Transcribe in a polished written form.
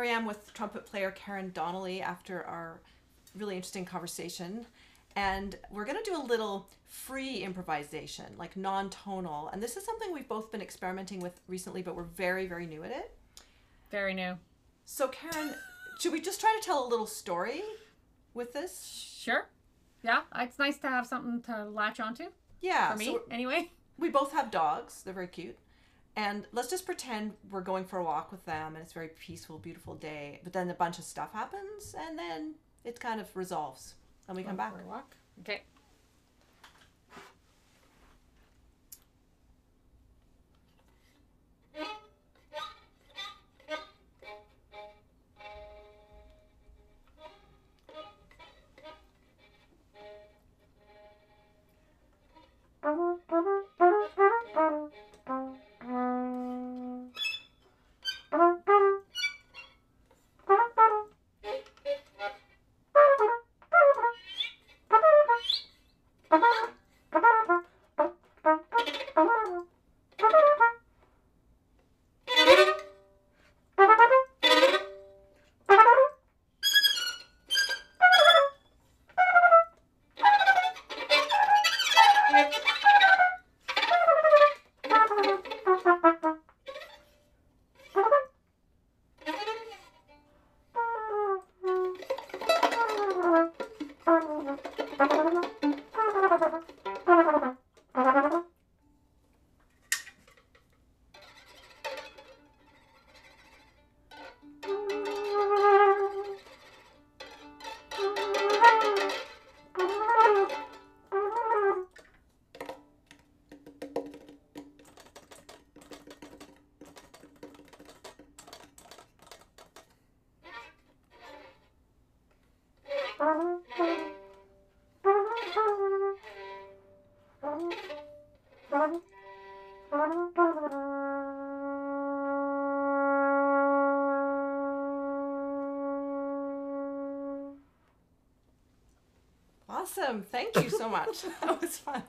Here I am with trumpet player Karen Donnelly after our really interesting conversation. And we're going to do a little free improvisation, like non-tonal. And this is something we've both been experimenting with recently, but we're very, very new at it. Very new. So Karen, should we just try to tell a little story with this? Sure. Yeah, it's nice to have something to latch onto. Yeah. For me, so anyway. We both have dogs. They're very cute. And let's just pretend we're going for a walk with them and it's a very peaceful, beautiful day. But then a bunch of stuff happens and then it kind of resolves. And we come back. For a walk. Okay. Awesome. Thank you so much. That was fun.